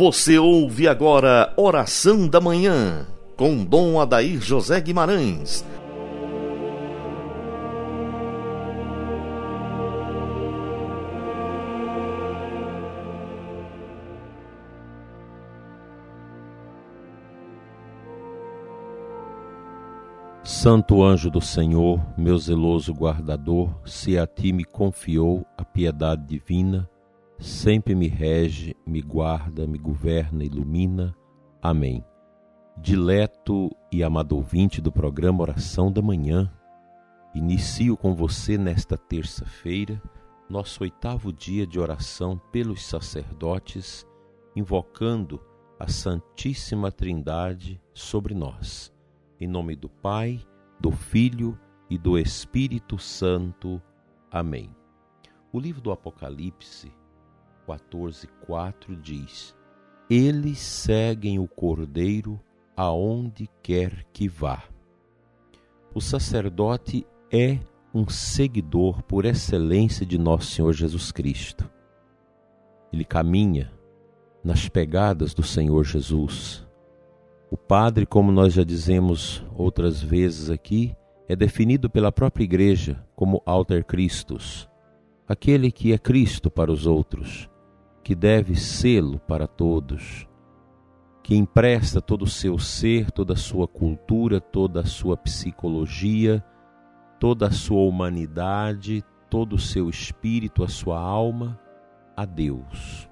Você ouve agora Oração da Manhã, com Dom Adair José Guimarães. Santo anjo do Senhor, meu zeloso guardador, se a ti me confiou a piedade divina, sempre me rege, me guarda, me governa, ilumina. Amém. Dileto e amado ouvinte do programa Oração da Manhã, inicio com você nesta terça-feira, nosso 8º dia de oração pelos sacerdotes, invocando a Santíssima Trindade sobre nós. Em nome do Pai, do Filho e do Espírito Santo. Amém. O livro do Apocalipse 14:4 diz: eles seguem o Cordeiro aonde quer que vá. O sacerdote é um seguidor por excelência de nosso Senhor Jesus Cristo. Ele caminha nas pegadas do Senhor Jesus. O padre, como nós já dizemos outras vezes aqui, é definido pela própria Igreja como alter Christus, aquele que é Cristo para os outros, que deve sê-lo para todos, que empresta todo o seu ser, toda a sua cultura, toda a sua psicologia, toda a sua humanidade, todo o seu espírito, a sua alma, a Deus.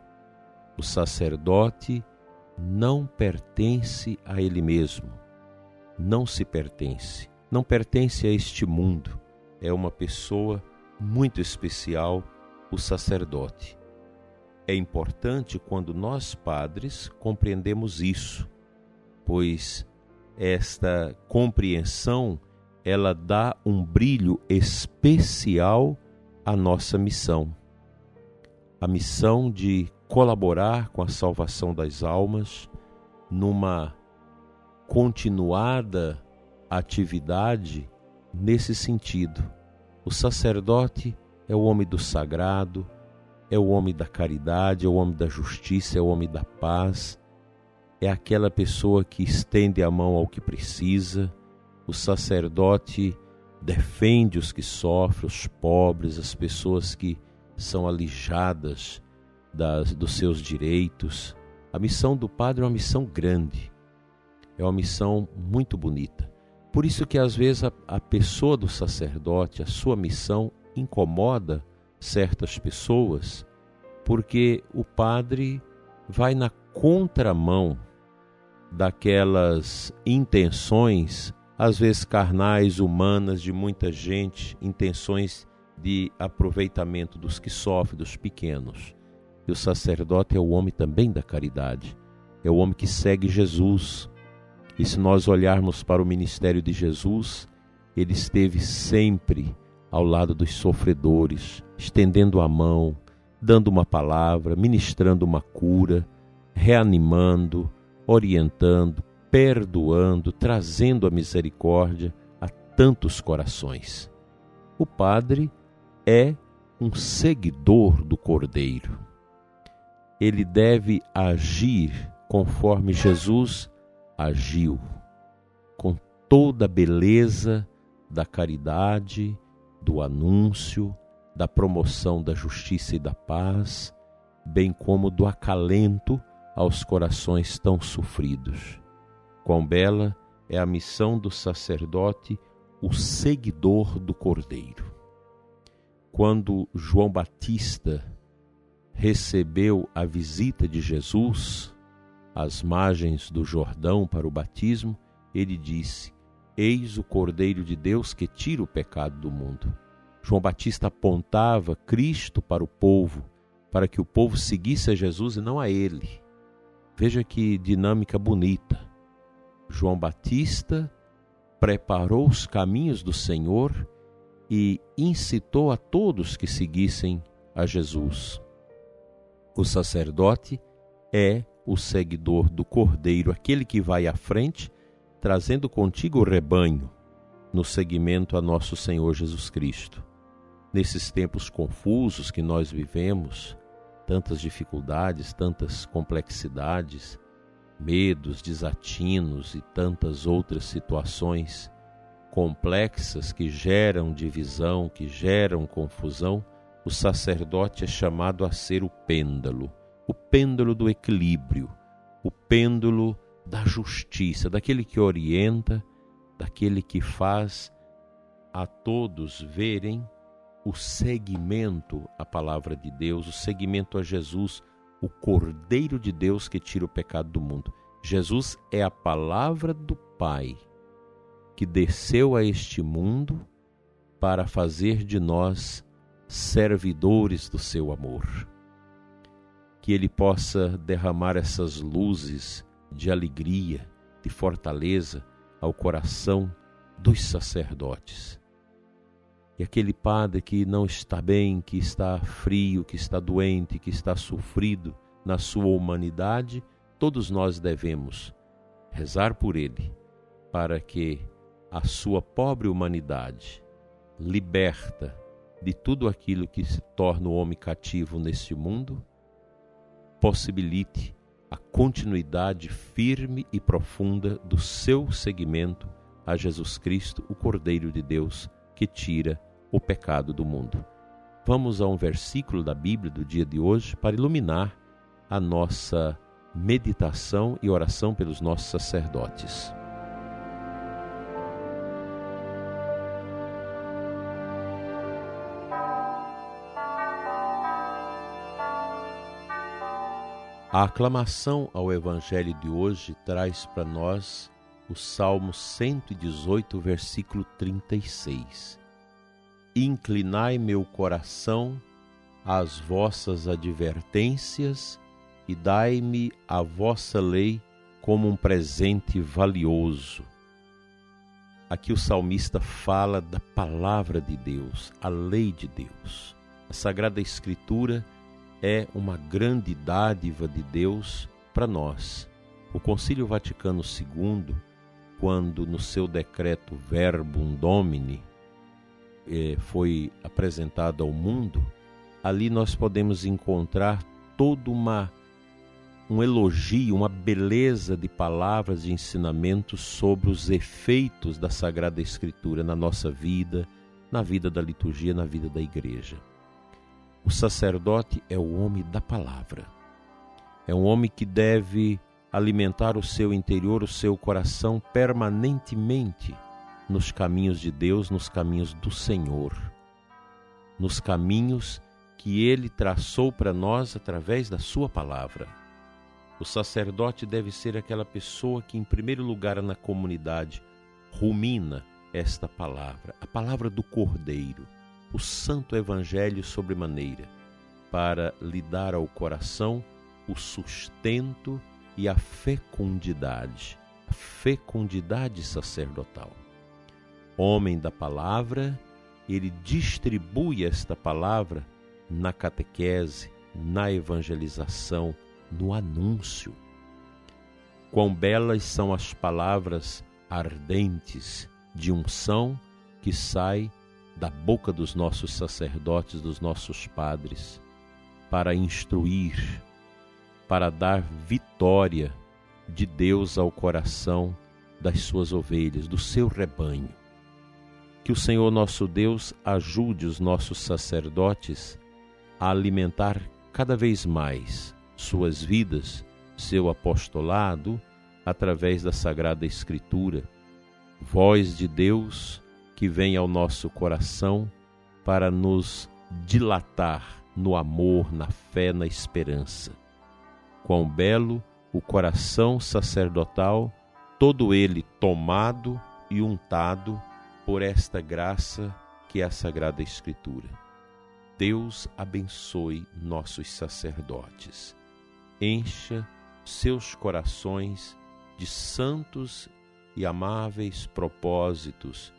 O sacerdote não pertence a ele mesmo, não pertence a este mundo. É uma pessoa muito especial, o sacerdote. É importante quando nós, padres, compreendemos isso, pois esta compreensão, ela dá um brilho especial à nossa missão, a missão de colaborar com a salvação das almas numa continuada atividade nesse sentido. O sacerdote é o homem do sagrado, é o homem da caridade, é o homem da justiça, é o homem da paz, é aquela pessoa que estende a mão ao que precisa. O sacerdote defende os que sofrem, os pobres, as pessoas que são alijadas dos seus direitos. A missão do padre é uma missão grande, é uma missão muito bonita. Por isso que às vezes a pessoa do sacerdote, a sua missão, incomoda certas pessoas, porque o padre vai na contramão daquelas intenções, às vezes carnais, humanas, de muita gente, intenções de aproveitamento dos que sofrem, dos pequenos. E o sacerdote é o homem também da caridade, é o homem que segue Jesus. E se nós olharmos para o ministério de Jesus, ele esteve sempre ao lado dos sofredores, estendendo a mão, dando uma palavra, ministrando uma cura, reanimando, orientando, perdoando, trazendo a misericórdia a tantos corações. O padre é um seguidor do Cordeiro. Ele deve agir conforme Jesus agiu, com toda a beleza da caridade, do anúncio, da promoção da justiça e da paz, bem como do acalento aos corações tão sofridos. Quão bela é a missão do sacerdote, o seguidor do Cordeiro. Quando João Batista recebeu a visita de Jesus às margens do Jordão para o batismo, ele disse: eis o Cordeiro de Deus que tira o pecado do mundo. João Batista apontava Cristo para o povo, para que o povo seguisse a Jesus e não a ele. Veja que dinâmica bonita. João Batista preparou os caminhos do Senhor e incitou a todos que seguissem a Jesus. O sacerdote é o seguidor do Cordeiro, aquele que vai à frente, trazendo contigo o rebanho, no seguimento a nosso Senhor Jesus Cristo. Nesses tempos confusos que nós vivemos, tantas dificuldades, tantas complexidades, medos, desatinos e tantas outras situações complexas que geram divisão, que geram confusão, o sacerdote é chamado a ser o pêndulo do equilíbrio, o pêndulo da justiça, daquele que orienta, daquele que faz a todos verem o seguimento à palavra de Deus, o seguimento a Jesus, o Cordeiro de Deus que tira o pecado do mundo. Jesus é a palavra do Pai que desceu a este mundo para fazer de nós servidores do seu amor. Que Ele possa derramar essas luzes de alegria, de fortaleza ao coração dos sacerdotes. E aquele padre que não está bem, que está frio, que está doente, que está sofrido na sua humanidade, todos nós devemos rezar por ele, para que a sua pobre humanidade, liberta de tudo aquilo que se torna o homem cativo neste mundo, possibilite a continuidade firme e profunda do seu seguimento a Jesus Cristo, o Cordeiro de Deus, que tira o pecado do mundo. Vamos a um versículo da Bíblia do dia de hoje para iluminar a nossa meditação e oração pelos nossos sacerdotes. A aclamação ao Evangelho de hoje traz para nós o Salmo 118, versículo 36. Inclinai meu coração às vossas advertências e dai-me a vossa lei como um presente valioso. Aqui o salmista fala da palavra de Deus, a lei de Deus. A Sagrada Escritura é uma grande dádiva de Deus para nós. O Concílio Vaticano II, quando no seu decreto Verbum Domini foi apresentado ao mundo, ali nós podemos encontrar todo um elogio, uma beleza de palavras, de ensinamentos sobre os efeitos da Sagrada Escritura na nossa vida, na vida da liturgia, na vida da igreja. O sacerdote é o homem da palavra, é um homem que deve alimentar o seu interior, o seu coração permanentemente nos caminhos de Deus, nos caminhos do Senhor, nos caminhos que Ele traçou para nós através da sua palavra. O sacerdote deve ser aquela pessoa que, em primeiro lugar, na comunidade, rumina esta palavra, a palavra do Cordeiro, o Santo Evangelho sobremaneira, para lhe dar ao coração o sustento e a fecundidade sacerdotal. Homem da palavra, ele distribui esta palavra na catequese, na evangelização, no anúncio. Quão belas são as palavras ardentes de unção que sai da boca dos nossos sacerdotes, dos nossos padres, para instruir, para dar vitória de Deus ao coração das suas ovelhas, do seu rebanho. Que o Senhor nosso Deus ajude os nossos sacerdotes a alimentar cada vez mais suas vidas, seu apostolado, através da Sagrada Escritura, voz de Deus que vem ao nosso coração para nos dilatar no amor, na fé, na esperança. Quão belo o coração sacerdotal, todo ele tomado e untado por esta graça que é a Sagrada Escritura. Deus abençoe nossos sacerdotes. Encha seus corações de santos e amáveis propósitos,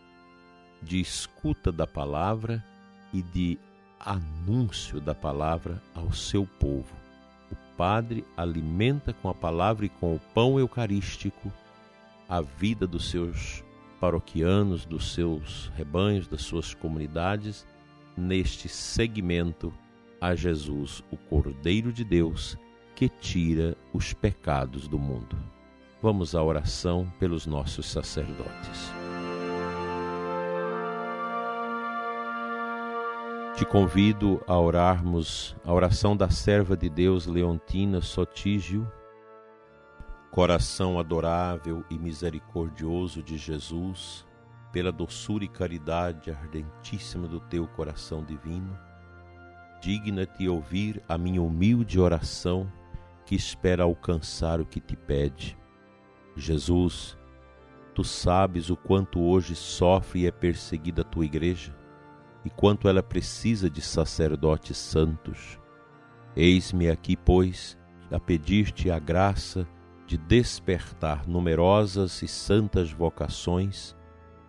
de escuta da palavra e de anúncio da palavra ao seu povo. O Padre alimenta com a palavra e com o pão eucarístico a vida dos seus paroquianos, dos seus rebanhos, das suas comunidades, neste segmento a Jesus, o Cordeiro de Deus, que tira os pecados do mundo. Vamos à oração pelos nossos sacerdotes. Te convido a orarmos a oração da serva de Deus Leontina Sotígio. Coração adorável e misericordioso de Jesus, pela doçura e caridade ardentíssima do teu coração divino, digna-te ouvir a minha humilde oração que espera alcançar o que te pede. Jesus, tu sabes o quanto hoje sofre e é perseguida a tua igreja, e quanto ela precisa de sacerdotes santos. Eis-me aqui, pois, a pedir-te a graça de despertar numerosas e santas vocações,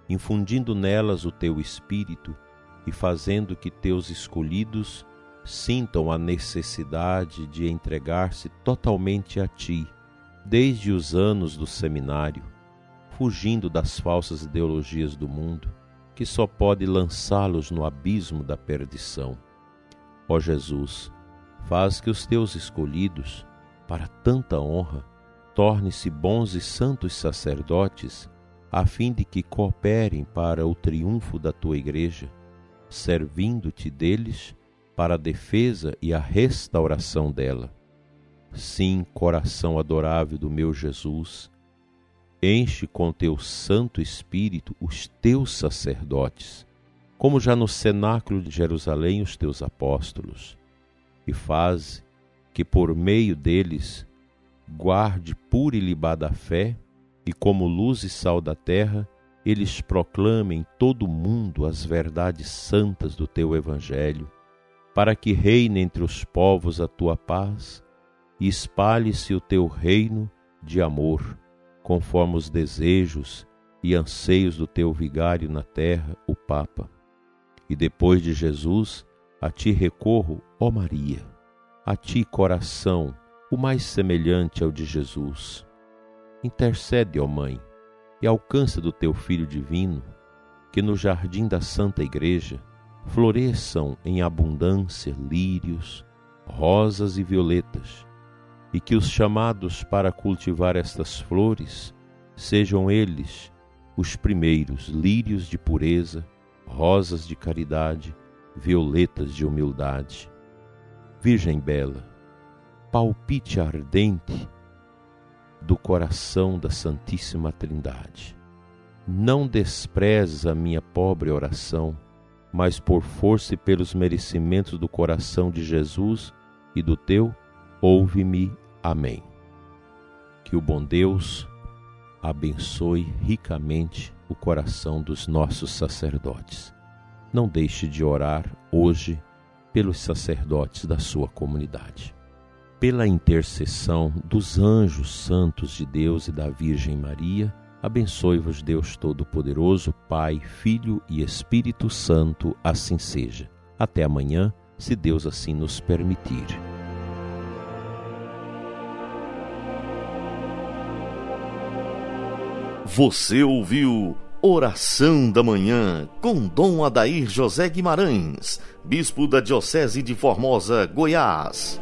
infundindo nelas o teu espírito e fazendo que teus escolhidos sintam a necessidade de entregar-se totalmente a ti, desde os anos do seminário, fugindo das falsas ideologias do mundo, que só pode lançá-los no abismo da perdição. Ó Jesus, faz que os teus escolhidos, para tanta honra, tornem-se bons e santos sacerdotes, a fim de que cooperem para o triunfo da tua igreja, servindo-te deles para a defesa e a restauração dela. Sim, coração adorável do meu Jesus, enche com teu Santo Espírito os teus sacerdotes, como já no cenáculo de Jerusalém os teus apóstolos, e faz que por meio deles guarde pura e libada a fé, e como luz e sal da terra, eles proclamem todo o mundo as verdades santas do teu Evangelho, para que reine entre os povos a tua paz, e espalhe-se o teu reino de amor, conforme os desejos e anseios do teu vigário na terra, o Papa. E depois de Jesus, a ti recorro, ó Maria, a ti, coração, o mais semelhante ao de Jesus. Intercede, ó Mãe, e alcança do teu Filho Divino, que no jardim da Santa Igreja floresçam em abundância lírios, rosas e violetas, e que os chamados para cultivar estas flores sejam eles os primeiros lírios de pureza, rosas de caridade, violetas de humildade. Virgem bela, palpite ardente do coração da Santíssima Trindade, não desprezes a minha pobre oração, mas por força e pelos merecimentos do coração de Jesus e do teu, ouve-me. Amém. Que o bom Deus abençoe ricamente o coração dos nossos sacerdotes. Não deixe de orar hoje pelos sacerdotes da sua comunidade. Pela intercessão dos anjos santos de Deus e da Virgem Maria, abençoe-vos Deus Todo-Poderoso, Pai, Filho e Espírito Santo, assim seja. Até amanhã, se Deus assim nos permitir. Você ouviu Oração da Manhã com Dom Adair José Guimarães, bispo da Diocese de Formosa, Goiás.